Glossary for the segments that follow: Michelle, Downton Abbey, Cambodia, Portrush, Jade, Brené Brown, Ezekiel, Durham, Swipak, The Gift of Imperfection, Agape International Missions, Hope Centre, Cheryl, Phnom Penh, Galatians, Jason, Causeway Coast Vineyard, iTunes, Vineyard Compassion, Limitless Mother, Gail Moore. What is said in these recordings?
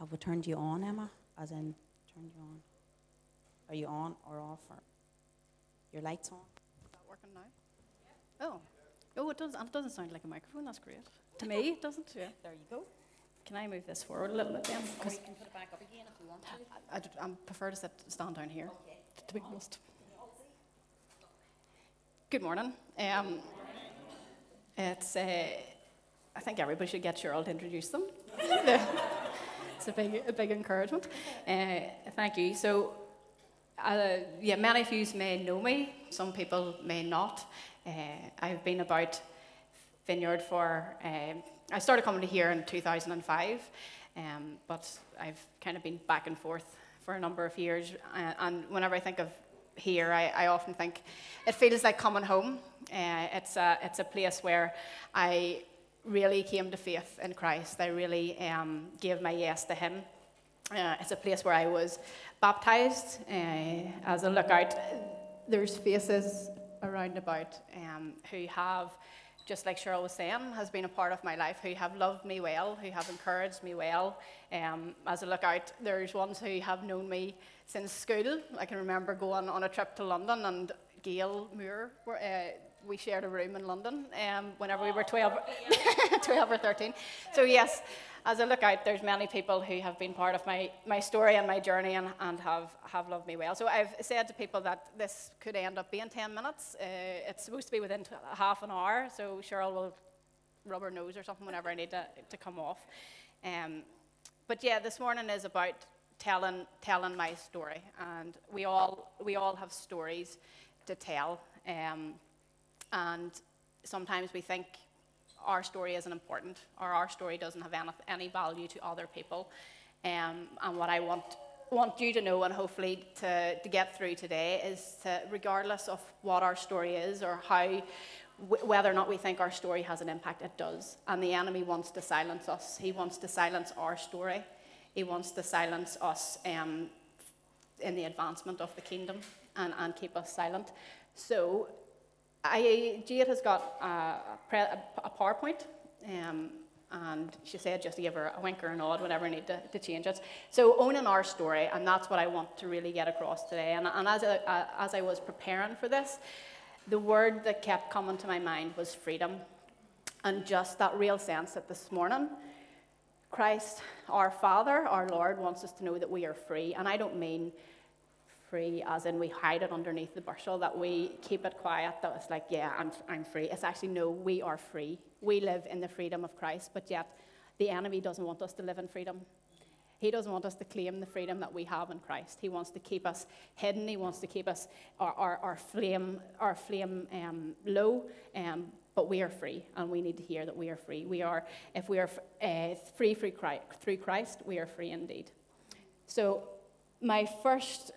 Have we turned you on, Emma? As in, turned you on. Are you on or off? Or your light's on? Is that working now? Yeah. Oh, it does. And it doesn't sound like a microphone. That's great. To me, it doesn't. Yeah. There you go. Can I move this forward a little bit then? Or you can put it back up again if you want to. I prefer to stand down here, okay. To be honest. Good morning. I think everybody should get Cheryl to introduce them. It's a big encouragement. Thank you. So, many of you may know me. Some people may not. I've been about Vineyard for... I started coming to here in 2005, but I've kind of been back and forth for a number of years. And whenever I think of here, I often think it feels like coming home. It's a place where I really came to faith in Christ. I really gave my yes to Him. It's a place where I was baptized. As I look out, there's faces around about who have, just like Cheryl was saying, has been a part of my life, who have loved me well, who have encouraged me well. As I look out, there's ones who have known me since school. I can remember going on a trip to London, and Gail Moore, we shared a room in London whenever we were 12 or 13. So yes, as I look out, there's many people who have been part of my story and my journey and have loved me well. So I've said to people that this could end up being 10 minutes. It's supposed to be within half an hour, so Cheryl will rub her nose or something whenever I need to come off. But yeah, this morning is about telling my story, and we all have stories to tell, and sometimes we think our story isn't important, or our story doesn't have any value to other people. And what I want you to know, and hopefully to get through today, is to, regardless of what our story is, or how, whether or not we think our story has an impact, it does. And the enemy wants to silence us. He wants to silence our story. He wants to silence us in the advancement of the kingdom and keep us silent. So Jade has got a PowerPoint, and she said just to give her a wink or a nod whenever I need to change it. So owning our story, and that's what I want to really get across today. And as I was preparing for this, the word that kept coming to my mind was freedom, and just that real sense that this morning, Christ, our Father, our Lord, wants us to know that we are free. And I don't mean free as in we hide it underneath the bushel, that we keep it quiet, that it's like, yeah, I'm free. It's actually, no, we are free. We live in the freedom of Christ, but yet the enemy doesn't want us to live in freedom. He doesn't want us to claim the freedom that we have in Christ. He wants to keep us hidden. He wants to keep us our flame low, but we are free, and we need to hear that we are free. We are, if we are free through Christ, we are free indeed. So my first,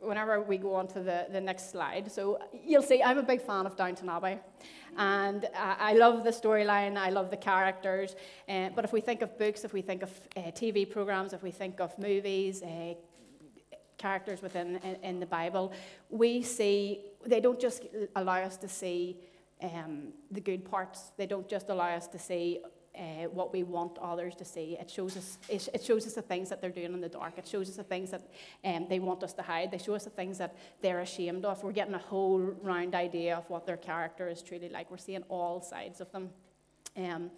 whenever we go on to the next slide, so you'll see I'm a big fan of Downton Abbey, and I love the storyline, I love the characters, but if we think of books, if we think of TV programs, if we think of movies, characters within in the Bible, we see, they don't just allow us to see the good parts, they don't just allow us to see what we want others to see. It shows us the things that they're doing in the dark. It shows us the things that they want us to hide. They show us the things that they're ashamed of. We're getting a whole round idea of what their character is truly like. We're seeing all sides of them. And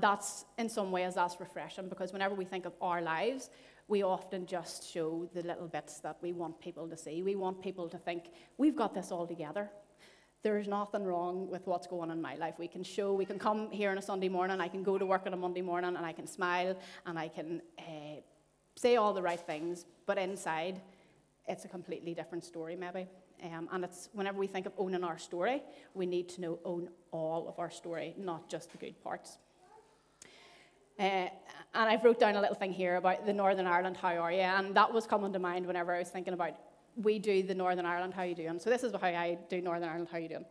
that's, in some ways, that's refreshing, because whenever we think of our lives, we often just show the little bits that we want people to see. We want people to think, we've got this all together. There's nothing wrong with what's going on in my life. We can come here on a Sunday morning, I can go to work on a Monday morning, and I can smile, and I can say all the right things, but inside, it's a completely different story maybe. And it's whenever we think of owning our story, we need to own all of our story, not just the good parts. And I've wrote down a little thing here about the Northern Ireland, how are you? And that was coming to mind whenever I was thinking about, we do the Northern Ireland, how you doing? So this is how I do Northern Ireland, how you doing?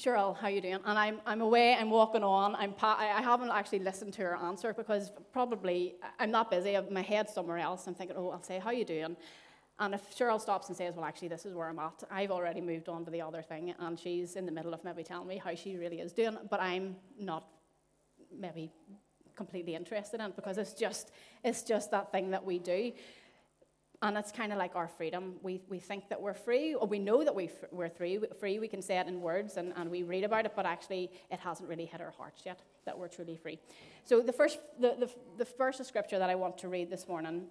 Cheryl, how you doing? And I'm away, I'm walking on, I haven't actually listened to her answer, because probably I'm not busy, my head's somewhere else, I'm thinking, oh, I'll say, how you doing? And if Cheryl stops and says, well, actually, this is where I'm at, I've already moved on to the other thing, and she's in the middle of maybe telling me how she really is doing, but I'm not maybe completely interested in, because it's just that thing that we do. And it's kind of like our freedom. We think that we're free, or we know that we're free. We can say it in words, and we read about it, but actually it hasn't really hit our hearts yet that we're truly free. So the verse of scripture that I want to read this morning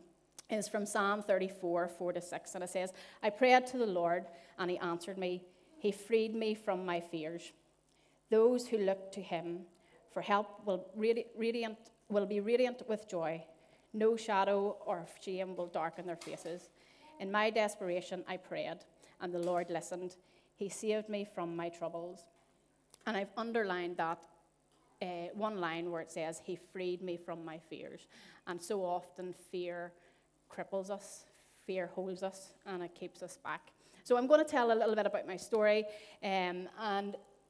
is from Psalm 34, 4-6, and it says, "I prayed to the Lord, and he answered me. He freed me from my fears. Those who look to him for help will be radiant with joy. No shadow or shame will darken their faces. In my desperation, I prayed, and the Lord listened. He saved me from my troubles." And I've underlined that one line where it says, "He freed me from my fears." And so often fear cripples us, fear holds us, and it keeps us back. So I'm going to tell a little bit about my story, and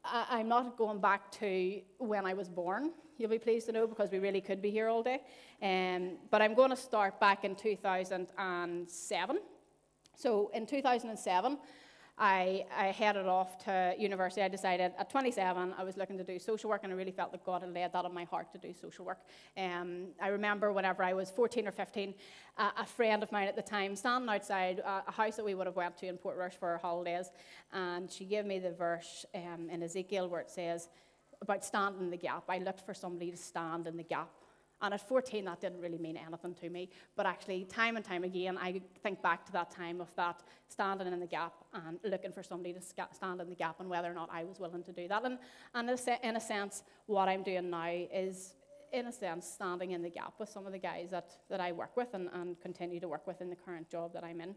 I'm not going back to when I was born, you'll be pleased to know, because we really could be here all day. But I'm going to start back in 2007. So in 2007, I headed off to university. I decided at 27 I was looking to do social work, and I really felt that God had laid that on my heart to do social work. I remember whenever I was 14 or 15, a friend of mine at the time standing outside a house that we would have went to in Portrush for our holidays, and she gave me the verse in Ezekiel where it says about standing in the gap. I looked for somebody to stand in the gap. And at 14, that didn't really mean anything to me. But actually, time and time again, I think back to that time of that standing in the gap and looking for somebody to stand in the gap, and whether or not I was willing to do that. And in a sense, what I'm doing now is, in a sense, standing in the gap with some of the guys that I work with and continue to work with in the current job that I'm in.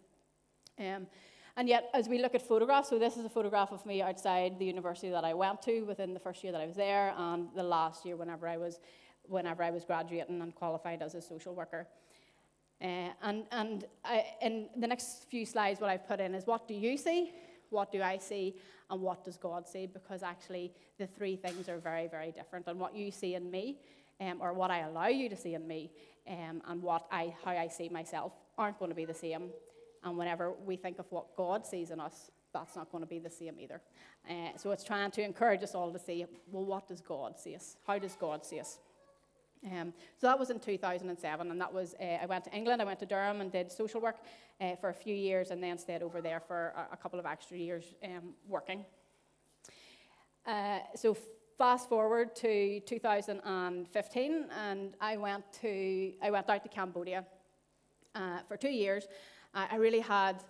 And yet, as we look at photographs, so this is a photograph of me outside the university that I went to within the first year that I was there, and the last year whenever I was graduating and qualified as a social worker. In the next few slides, what I've put in is, what do you see, what do I see, and what does God see? Because actually, the three things are very, very different. And what you see in me, or what I allow you to see in me, and how I see myself, aren't going to be the same. And whenever we think of what God sees in us, that's not going to be the same either. So it's trying to encourage us all to see, well, what does God see us? How does God see us? So that was in 2007, and that was I went to England. I went to Durham and did social work for a few years, and then stayed over there for a couple of extra years working. So fast forward to 2015, and I went out to Cambodia for 2 years. I really had.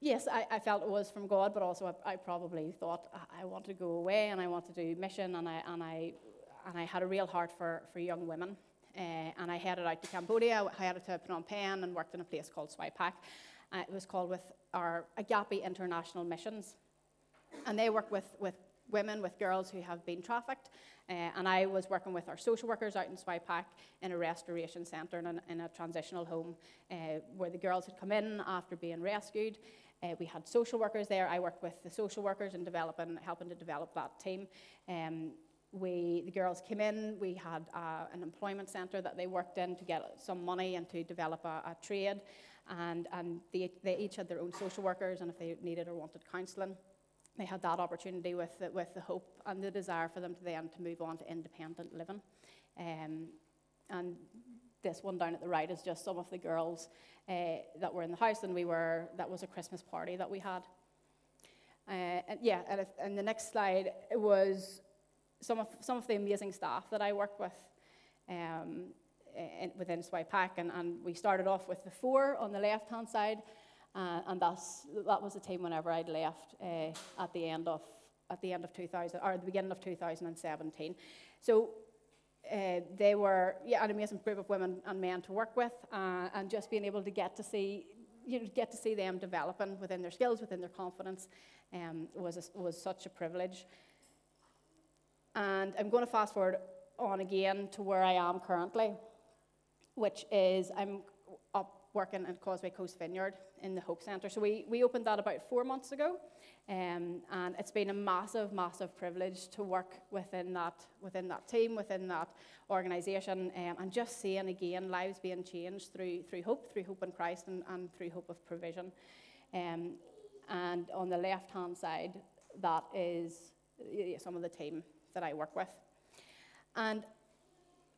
Yes, I felt it was from God, but also I probably thought I want to go away and I want to do mission, and I had a real heart for young women. And I headed out to Cambodia. I headed to Phnom Penh and worked in a place called Swipak. It was called with our Agape International Missions. And they work with women, with girls who have been trafficked. And I was working with our social workers out in Swipak in a restoration centre in a transitional home where the girls had come in after being rescued. We had social workers there. I worked with the social workers in helping to develop that team. The girls came in, we had an employment centre that they worked in to get some money and to develop a trade, and they each had their own social workers, and if they needed or wanted counselling, they had that opportunity with the hope and the desire for them to then to move on to independent living. And this one down at the right is just some of the girls that were in the house, and that was a Christmas party that we had. And the next slide was some of the amazing staff that I work with within Swipak, and we started off with the 4 on the left-hand side, and that was the team whenever I'd left at the end of 2000 or the beginning of 2017. So they were an amazing group of women and men to work with, and just being able to get to see them developing within their skills, within their confidence, was such a privilege. And I'm going to fast forward on again to where I am currently, which is I'm up working at Causeway Coast Vineyard in the Hope Centre. So we opened that about 4 months ago, and it's been a massive, massive privilege to work within that team, within that organisation, and just seeing again lives being changed through hope in Christ, and through hope of provision. And on the left-hand side, that is some of the team that I work with. And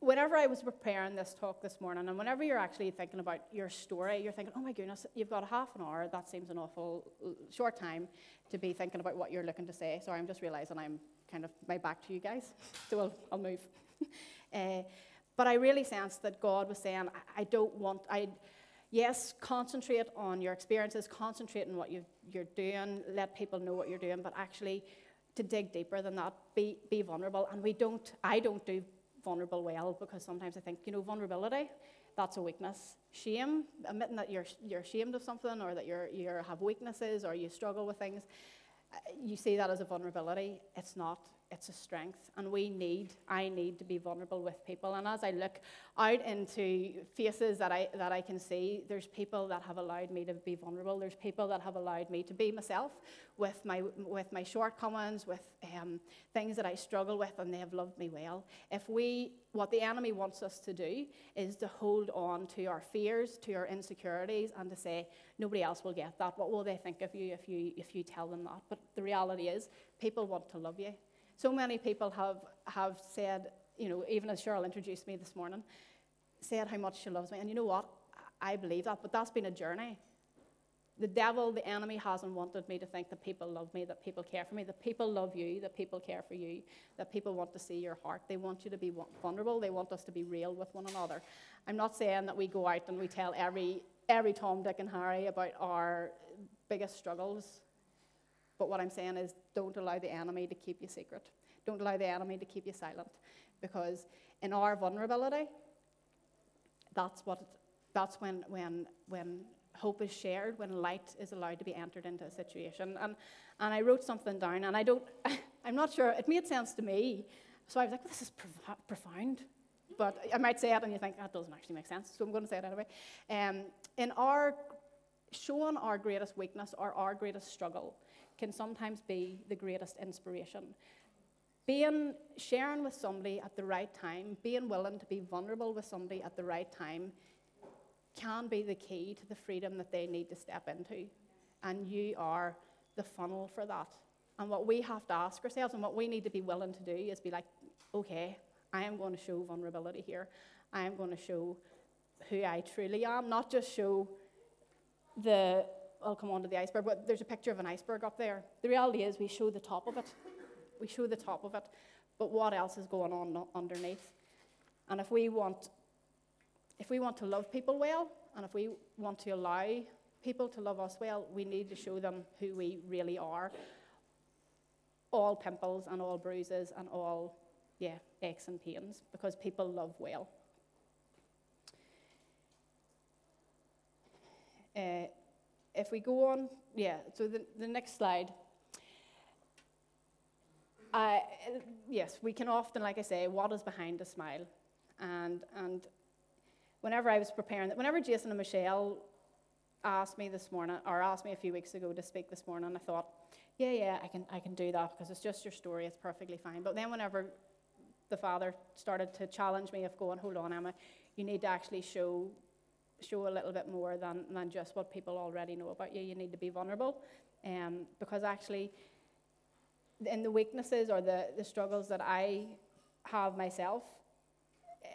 whenever I was preparing this talk this morning, and whenever you're actually thinking about your story, you're thinking, oh my goodness, you've got half an hour. That seems an awful short time to be thinking about what you're looking to say. Sorry, I'm just realizing I'm kind of my back to you guys, so I'll move. But I really sensed that God was saying, yes, concentrate on your experiences, concentrate on what you're doing, let people know what you're doing, but actually to dig deeper than that, be vulnerable. And I don't do vulnerable well, because sometimes I think, vulnerability, that's a weakness. Shame, admitting that you're ashamed of something, or that you have weaknesses, or you struggle with things, you see that as a vulnerability. It's not. It's a strength. And I need to be vulnerable with people. And as I look out into faces that I can see, there's people that have allowed me to be vulnerable. There's people that have allowed me to be myself with my shortcomings, with things that I struggle with, and they have loved me well. What the enemy wants us to do is to hold on to our fears, to our insecurities, and to say, nobody else will get that. What will they think of you if you tell them that? But the reality is, people want to love you. So many people have said, even as Cheryl introduced me this morning, said how much she loves me. And you know what? I believe that, but that's been a journey. The devil, the enemy, hasn't wanted me to think that people love me, that people care for me, that people love you, that people care for you, that people want to see your heart. They want you to be vulnerable. They want us to be real with one another. I'm not saying that we go out and we tell every Tom, Dick, and Harry about our biggest struggles. But what I'm saying is, don't allow the enemy to keep you secret. Don't allow the enemy to keep you silent. Because in our vulnerability, that's when hope is shared, when light is allowed to be entered into a situation. And I wrote something down, and I'm not sure, it made sense to me. So I was like, this is profound. But I might say it, and you think, that doesn't actually make sense. So I'm going to say it anyway. In our showing our greatest weakness or our greatest struggle, can sometimes be the greatest inspiration. Sharing with somebody at the right time, being willing to be vulnerable with somebody at the right time, can be the key to the freedom that they need to step into. And you are the funnel for that. And what we have to ask ourselves, and what we need to be willing to do, is be like, okay, I am going to show vulnerability here. I am going to show who I truly am, not just show I'll come on to the iceberg, but there's a picture of an iceberg up there. The reality is, we show the top of it. We show the top of it, but what else is going on underneath? And if we want to love people well, and if we want to allow people to love us well, we need to show them who we really are. All pimples and all bruises and all, aches and pains, because people love well. If we go on, so the next slide. Yes, we can often, like I say, what is behind a smile? And whenever I was preparing, whenever Jason and Michelle asked me a few weeks ago to speak this morning, I thought, I can do that, because it's just your story, it's perfectly fine. But then whenever the father started to challenge me of going, hold on, Emma, you need to actually show a little bit more than just what people already know about you. You need to be vulnerable, because actually in the weaknesses or the struggles that I have myself,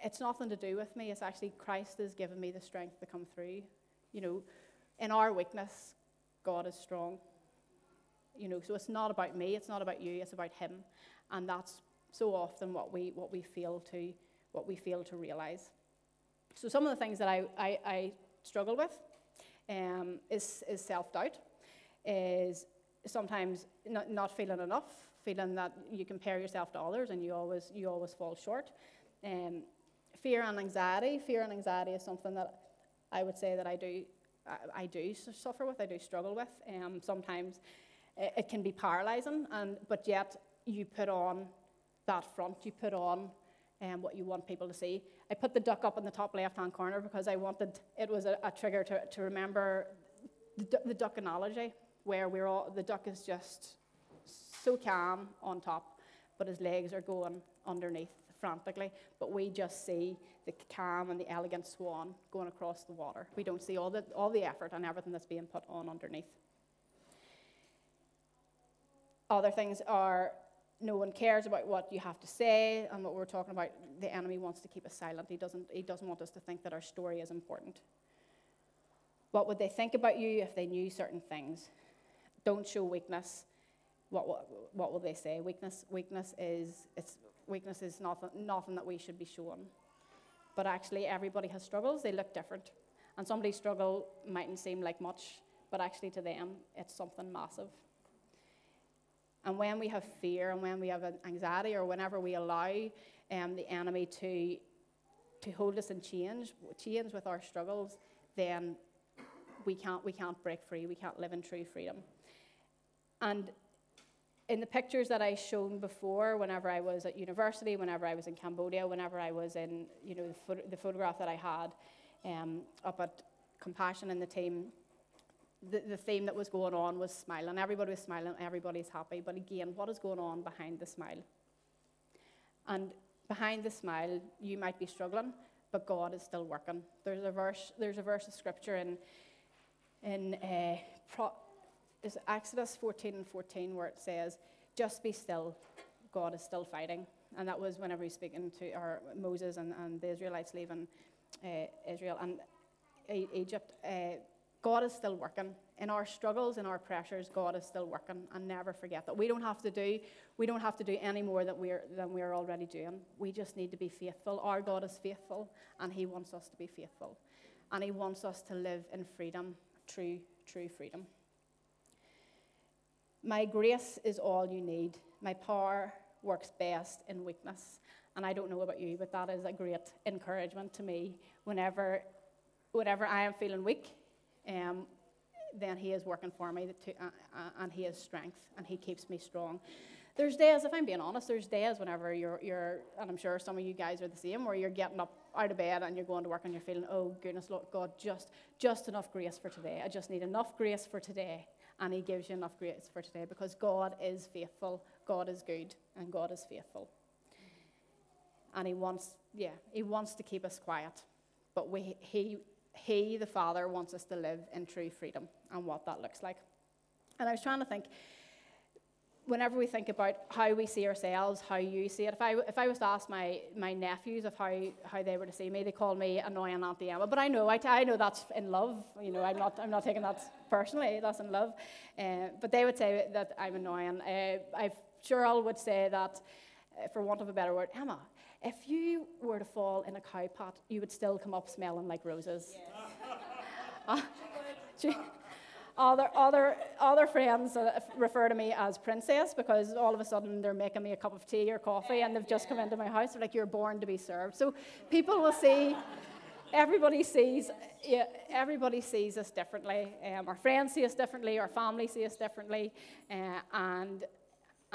it's nothing to do with me. It's actually Christ has given me the strength to come through. In our weakness, God is strong. So it's not about me, it's not about you, it's about him. And that's so often what we fail to realize. So some of the things that I struggle with is self-doubt, is sometimes not feeling enough, feeling that you compare yourself to others and you always fall short. Fear and anxiety is something that I would say that I do suffer with, I do struggle with. Sometimes it can be paralyzing, but yet you put on that front, you put on what you want people to see. I put the duck up in the top left-hand corner because it was a trigger to remember the duck analogy, where the duck is just so calm on top, but his legs are going underneath frantically. But we just see the calm and the elegant swan going across the water. We don't see all the effort and everything that's being put on underneath. Other things are no one cares about what you have to say and what we're talking about. The enemy wants to keep us silent. He doesn't want us to think that our story is important. What would they think about you if they knew certain things? Don't show weakness. What will they say? Weakness is nothing that we should be shown. But actually, everybody has struggles. They look different. And somebody's struggle mightn't seem like much, but actually to them, it's something massive. And when we have fear and when we have anxiety or whenever we allow the enemy to hold us in chains with our struggles, then we can't break free. We can't live in true freedom. And in the pictures that I shown before, whenever I was at university, whenever I was in Cambodia, whenever I was in, the photograph that I had up at Compassion and the team, the theme that was going on was smiling. Everybody was smiling, everybody's happy. But again, what is going on behind the smile? And behind the smile, you might be struggling, but God is still working. There's a verse of scripture in Exodus 14:14, where it says, "Just be still, God is still fighting." And that was whenever he's speaking to Moses and the Israelites leaving Israel and Egypt. God is still working. In our struggles, in our pressures, God is still working. And never forget that. We don't have to do any more than we are already doing. We just need to be faithful. Our God is faithful, and he wants us to be faithful. And he wants us to live in freedom, true freedom. My grace is all you need. My power works best in weakness. And I don't know about you, but that is a great encouragement to me. Whenever I am feeling weak, then he is working for me, and he is strength, and he keeps me strong. There's days, if I'm being honest, whenever you're, and I'm sure some of you guys are the same, where you're getting up out of bed and you're going to work and you're feeling, oh goodness, Lord God, just enough grace for today. I just need enough grace for today, and he gives you enough grace for today because God is faithful, God is good, and God is faithful. And he wants to keep us quiet, but He, the Father, wants us to live in true freedom and what that looks like. And I was trying to think, whenever we think about how we see ourselves, how you see it, if I was to ask my nephews of how they were to see me, they call me annoying Auntie Emma. But I know, I know that's in love. I'm not taking that personally. That's in love. But they would say that I'm annoying. Cheryl would say that, for want of a better word, Emma, if you were to fall in a cow pot, you would still come up smelling like roses. Yes. Other friends refer to me as princess because all of a sudden they're making me a cup of tea or coffee and they've just come into my house. They're like, you're born to be served. So people will see, everybody sees us differently. Our friends see us differently, our family see us differently, and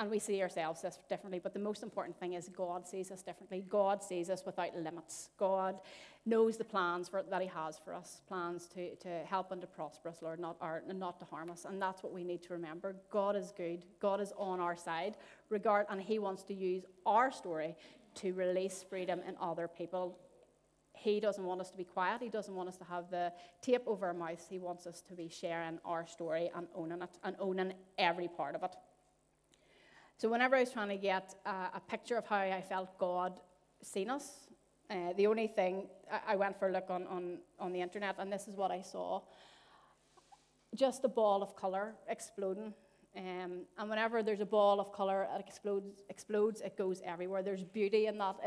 we see ourselves differently. But the most important thing is God sees us differently. God sees us without limits. God knows the plans that he has for us, plans to help and to prosper us, Lord, not to harm us. And that's what we need to remember. God is good. God is on our side. And he wants to use our story to release freedom in other people. He doesn't want us to be quiet. He doesn't want us to have the tape over our mouths. He wants us to be sharing our story and owning it and owning every part of it. So whenever I was trying to get a picture of how I felt God seen us, the only thing, I went for a look on the internet, and this is what I saw. Just a ball of colour exploding. And whenever there's a ball of colour, it explodes, it goes everywhere. There's beauty in that.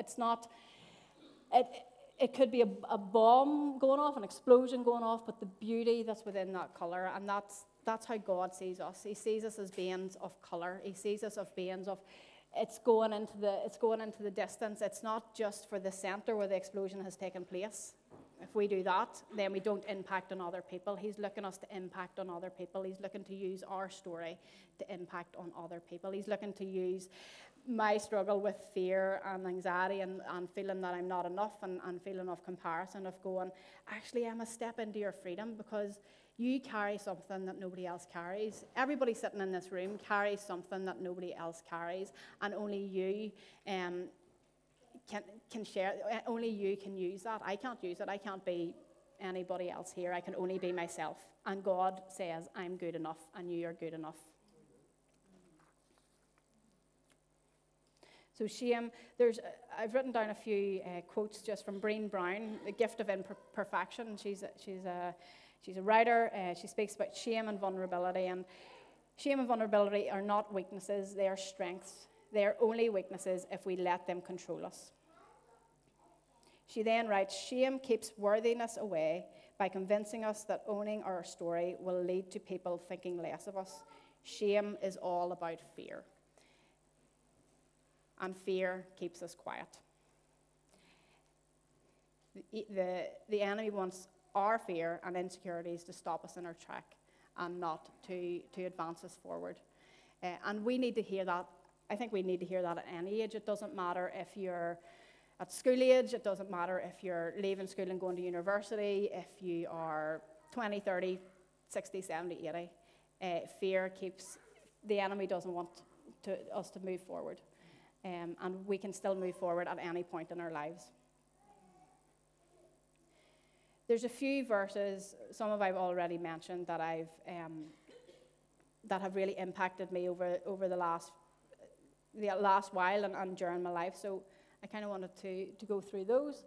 It could be a bomb going off, an explosion going off, but the beauty that's within that colour, and that's how God sees us. He sees us as beings of color. He sees us of beings of, it's going into the distance. It's not just for the center where the explosion has taken place. If we do that, then we don't impact on other people. He's looking us to impact on other people. He's looking to use our story to impact on other people. He's looking to use my struggle with fear and anxiety and feeling that I'm not enough and feeling of comparison, of going, actually, Emma, step into your freedom because you carry something that nobody else carries. Everybody sitting in this room carries something that nobody else carries, and only you can share. Only you can use that. I can't use it. I can't be anybody else here. I can only be myself. And God says, I'm good enough, and you are good enough. So shame, I've written down a few quotes just from Brené Brown, The Gift of Imperfection. She's a writer. She speaks about shame and vulnerability. And shame and vulnerability are not weaknesses. They are strengths. They are only weaknesses if we let them control us. She then writes, shame keeps worthiness away by convincing us that owning our story will lead to people thinking less of us. Shame is all about fear. And fear keeps us quiet. The enemy wants our fear and insecurities to stop us in our track and not to advance us forward. And we need to hear that. I think we need to hear that at any age. It doesn't matter if you're at school age. It doesn't matter if you're leaving school and going to university. If you are 20, 30, 60, 70, 80, fear keeps, the enemy doesn't want us to move forward. And we can still move forward at any point in our lives. There's a few verses, some of I've already mentioned, that have really impacted me over the last while and during my life. So I kind of wanted to go through those.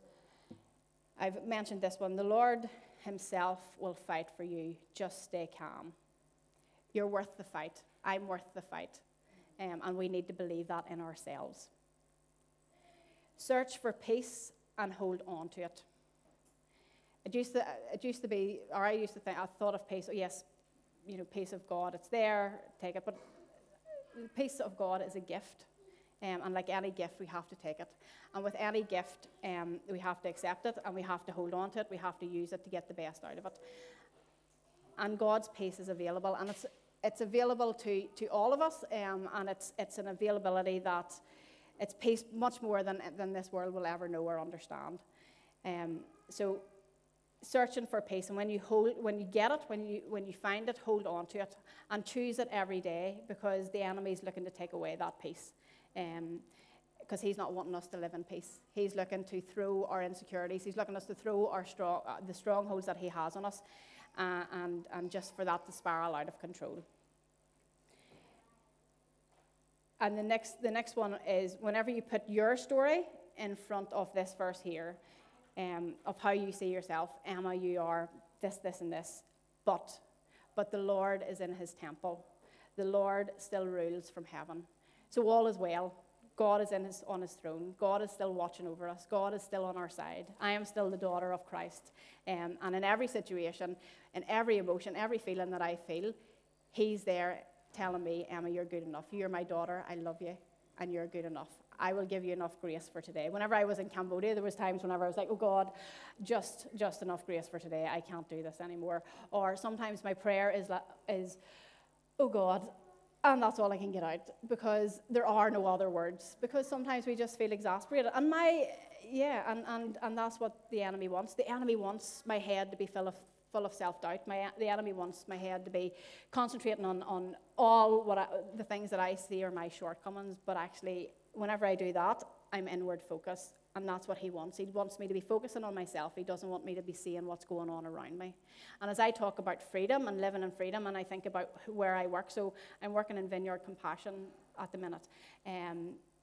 I've mentioned this one. The Lord Himself will fight for you. Just stay calm. You're worth the fight. I'm worth the fight. And we need to believe that in ourselves. Search for peace and hold on to it. I thought of peace. Oh yes, peace of God. It's there. Take it. But the peace of God is a gift, and like any gift, we have to take it. And with any gift, we have to accept it, and we have to hold on to it. We have to use it to get the best out of it. And God's peace is available, and it's available to all of us, and it's an availability that it's peace much more than this world will ever know or understand. So searching for peace, and when you find it, hold on to it, and choose it every day, because the enemy's looking to take away that peace, because he's not wanting us to live in peace. He's looking to throw our insecurities. He's looking us to throw the strongholds that he has on us, and just for that to spiral out of control. And the next one is, whenever you put your story in front of this verse here, of how you see yourself, Emma, you are this, this, and this, but the Lord is in his temple. The Lord still rules from heaven. So all is well. God is on his throne. God is still watching over us. God is still on our side. I am still the daughter of Christ. And in every situation, in every emotion, every feeling that I feel, he's there telling me, Emma, you're good enough. You're my daughter. I love you. And you're good enough. I will give you enough grace for today. Whenever I was in Cambodia, there was times whenever I was like, oh God, just enough grace for today. I can't do this anymore. Or sometimes my prayer is, oh God, and that's all I can get out, because there are no other words. Because sometimes we just feel exasperated. And that's what the enemy wants. The enemy wants my head to be full of self-doubt. The enemy wants my head to be concentrating on all the things that I see are my shortcomings. But actually, whenever I do that, I'm inward focused, and that's what he wants. He wants me to be focusing on myself. He doesn't want me to be seeing what's going on around me. And as I talk about freedom and living in freedom, and I think about where I work, so I'm working in Vineyard Compassion at the minute.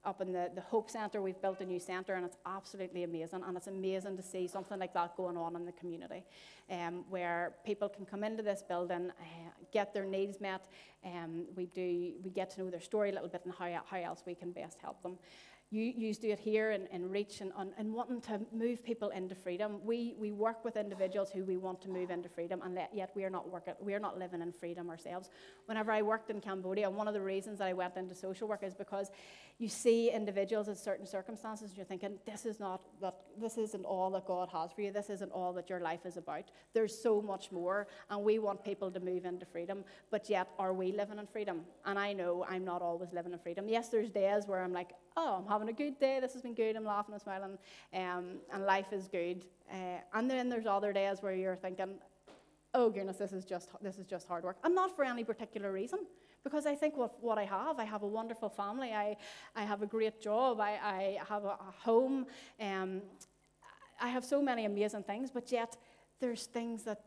Up in the Hope Centre, we've built a new centre, and it's absolutely amazing. And it's amazing to see something like that going on in the community, where people can come into this building, get their needs met. We get to know their story a little bit and how else we can best help them. You do it here in reach and wanting to move people into freedom. We work with individuals who we want to move into freedom, and yet we are not living in freedom ourselves. Whenever I worked in Cambodia, one of the reasons that I went into social work is because you see individuals in certain circumstances, and you're thinking, this isn't all that God has for you. This isn't all that your life is about. There's so much more, and we want people to move into freedom, but yet are we living in freedom? And I know I'm not always living in freedom. Yes, there's days where I'm like, oh, I'm having a good day, this has been good, I'm laughing and smiling, and life is good. And then there's other days where you're thinking, oh goodness, this is just hard work. And not for any particular reason, because I think what I have a wonderful family, I have a great job, I have a home, I have so many amazing things, but yet there's things that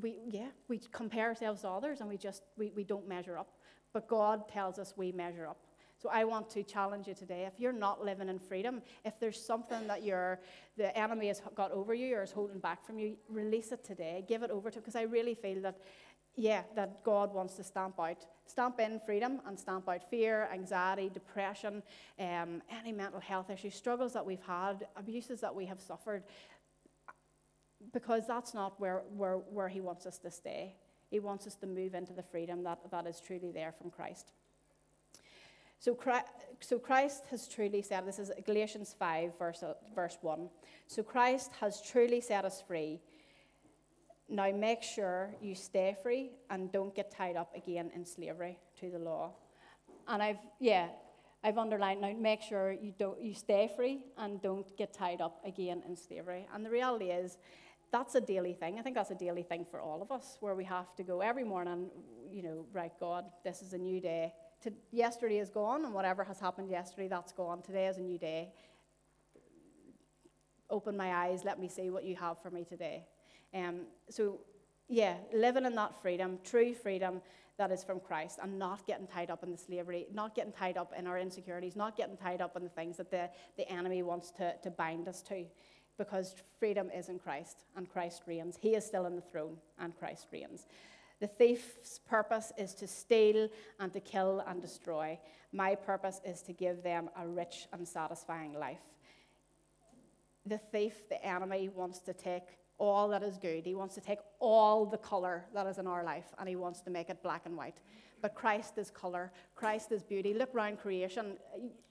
we compare ourselves to others, and we don't measure up. But God tells us we measure up. So I want to challenge you today. If you're not living in freedom, if there's something that the enemy has got over you or is holding back from you, release it today. Give it over to him, because I really feel that, that God wants to stamp in freedom and stamp out fear, anxiety, depression, any mental health issues, struggles that we've had, abuses that we have suffered, because that's not where he wants us to stay. He wants us to move into the freedom that is truly there from Christ. So Christ has truly said, this is Galatians 5, verse 1. So Christ has truly set us free. Now make sure you stay free and don't get tied up again in slavery to the law. And I've underlined, now make sure you stay free and don't get tied up again in slavery. And the reality is, that's a daily thing. I think that's a daily thing for all of us, where we have to go every morning, right, God, this is a new day. Yesterday is gone, and whatever has happened yesterday, that's gone. Today is a new day. Open my eyes, let me see what you have for me today. Living in that freedom, true freedom that is from Christ, and not getting tied up in the slavery, not getting tied up in our insecurities, not getting tied up in the things that the enemy wants to bind us to, because freedom is in Christ, and Christ reigns. He is still on the throne, and Christ reigns. The thief's purpose is to steal and to kill and destroy. My purpose is to give them a rich and satisfying life. The thief, the enemy, wants to take all that is good. He wants to take all the color that is in our life, and he wants to make it black and white. But Christ is color. Christ is beauty. Look around creation.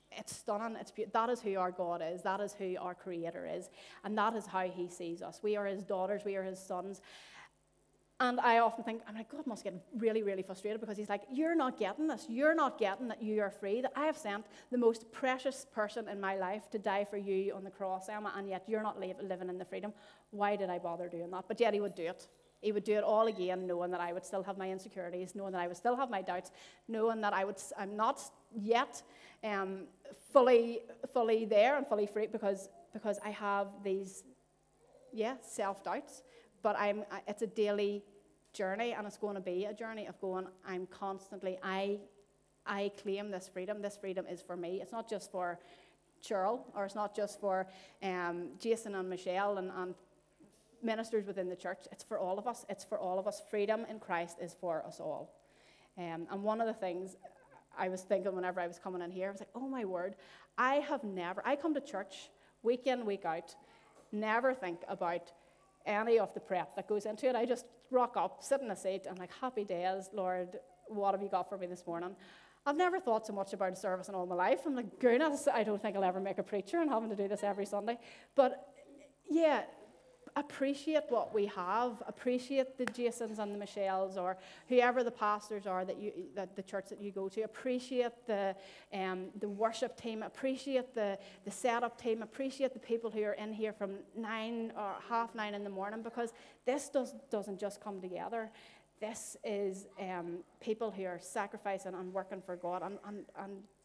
It's stunning. It's beautiful. That is who our God is. That is who our Creator is. And that is how he sees us. We are his daughters. We are his sons. And I often think, I'm like, God must get really, really frustrated, because he's like, you're not getting this. You're not getting that you are free, that I have sent the most precious person in my life to die for you on the cross, Emma, and yet you're not living in the freedom. Why did I bother doing that? But yet he would do it. He would do it all again, knowing that I would still have my insecurities, knowing that I would still have my doubts, knowing that I'm not yet fully there and fully free, because I have these self-doubts. But it's a daily journey, and it's going to be a journey of going, I'm constantly, I claim this freedom. This freedom is for me. It's not just for Cheryl, or it's not just for Jason and Michelle and ministers within the church. It's for all of us. It's for all of us. Freedom in Christ is for us all. And one of the things I was thinking whenever I was coming in here, I was like, oh my word, I come to church week in, week out, never think about any of the prep that goes into it. I just rock up, sit in a seat, and like, happy days, Lord, what have you got for me this morning? I've never thought so much about a service in all my life. I'm like, goodness, I don't think I'll ever make a preacher, and having to do this every Sunday. But appreciate what we have. Appreciate the Jasons and the Michelles, or whoever the pastors are that the church that you go to. Appreciate the worship team. Appreciate the setup team. Appreciate the people who are in here from 9 or 9:30 in the morning, because this doesn't just come together. This is people who are sacrificing and working for God, and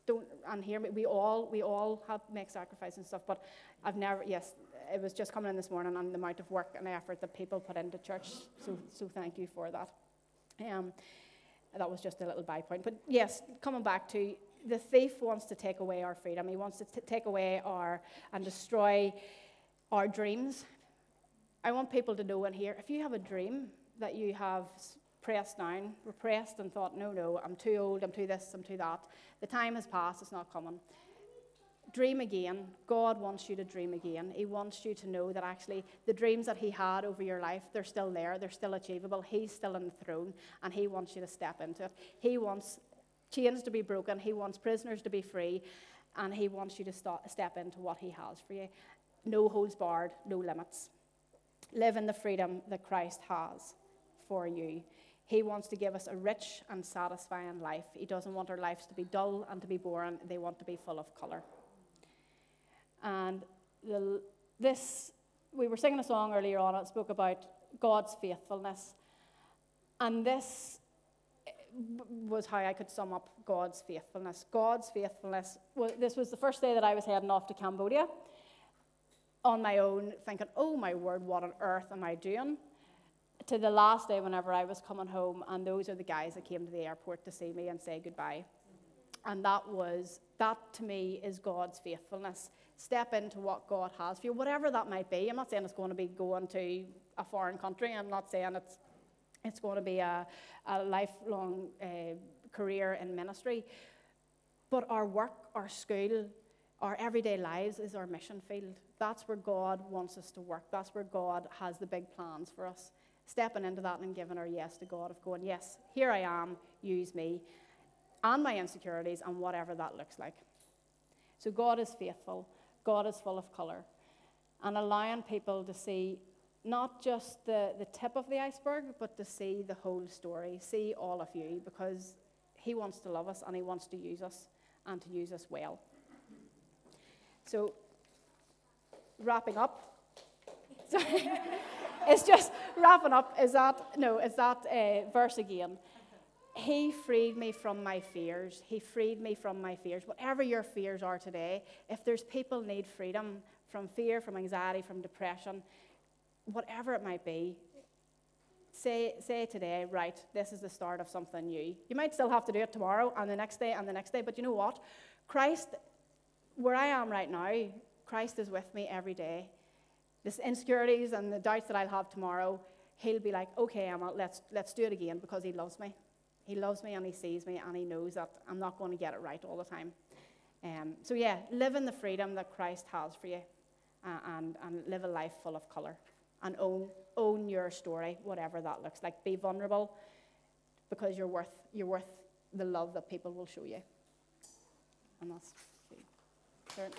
don't, and hear me. We all have make sacrifice and stuff, but I've never. Yes. It was just coming in this morning on the amount of work and effort that people put into church. So thank you for that. That was just a little by point. But yes, coming back to, the thief wants to take away our freedom. He wants to take away and destroy our dreams. I want people to know in here, if you have a dream that you have pressed down, repressed and thought, no, I'm too old, I'm too this, I'm too that. The time has passed, it's not coming. Dream again. God wants you to dream again. He wants you to know that actually the dreams that he had over your life, they're still there. They're still achievable. He's still on the throne, and he wants you to step into it. He wants chains to be broken. He wants prisoners to be free, and he wants you to step into what he has for you. No holds barred, no limits. Live in the freedom that Christ has for you. He wants to give us a rich and satisfying life. He doesn't want our lives to be dull and to be boring. They want to be full of colour. And we were singing a song earlier on. It spoke about God's faithfulness, and this was how I could sum up God's faithfulness. God's faithfulness. This was the first day that I was heading off to Cambodia on my own, thinking, "Oh my word, what on earth am I doing?" To the last day, whenever I was coming home, and those are the guys that came to the airport to see me and say goodbye. And that to me is God's faithfulness. Step into what God has for you, whatever that might be. I'm not saying it's going to be going to a foreign country. I'm not saying it's going to be a lifelong career in ministry. But our work, our school, our everyday lives is our mission field. That's where God wants us to work. That's where God has the big plans for us. Stepping into that and giving our yes to God, of going, yes, here I am, use me, and my insecurities, and whatever that looks like. So God is faithful. God is full of colour. And allowing people to see not just the tip of the iceberg, but to see the whole story, see all of you, because he wants to love us and he wants to use us and to use us well. So, wrapping up. Sorry. It's just wrapping up. Is that verse again? He freed me from my fears. He freed me from my fears. Whatever your fears are today, if there's people need freedom from fear, from anxiety, from depression, whatever it might be, say today, right, this is the start of something new. You might still have to do it tomorrow and the next day, but you know what? Christ, where I am right now, Christ is with me every day. This insecurities and the doubts that I'll have tomorrow, he'll be like, okay, Emma, let's do it again, because he loves me. He loves me and he sees me and he knows that I'm not going to get it right all the time. So yeah, live in the freedom that Christ has for you and live a life full of colour and own your story, whatever that looks like. Be vulnerable, because you're worth the love that people will show you. And that's it.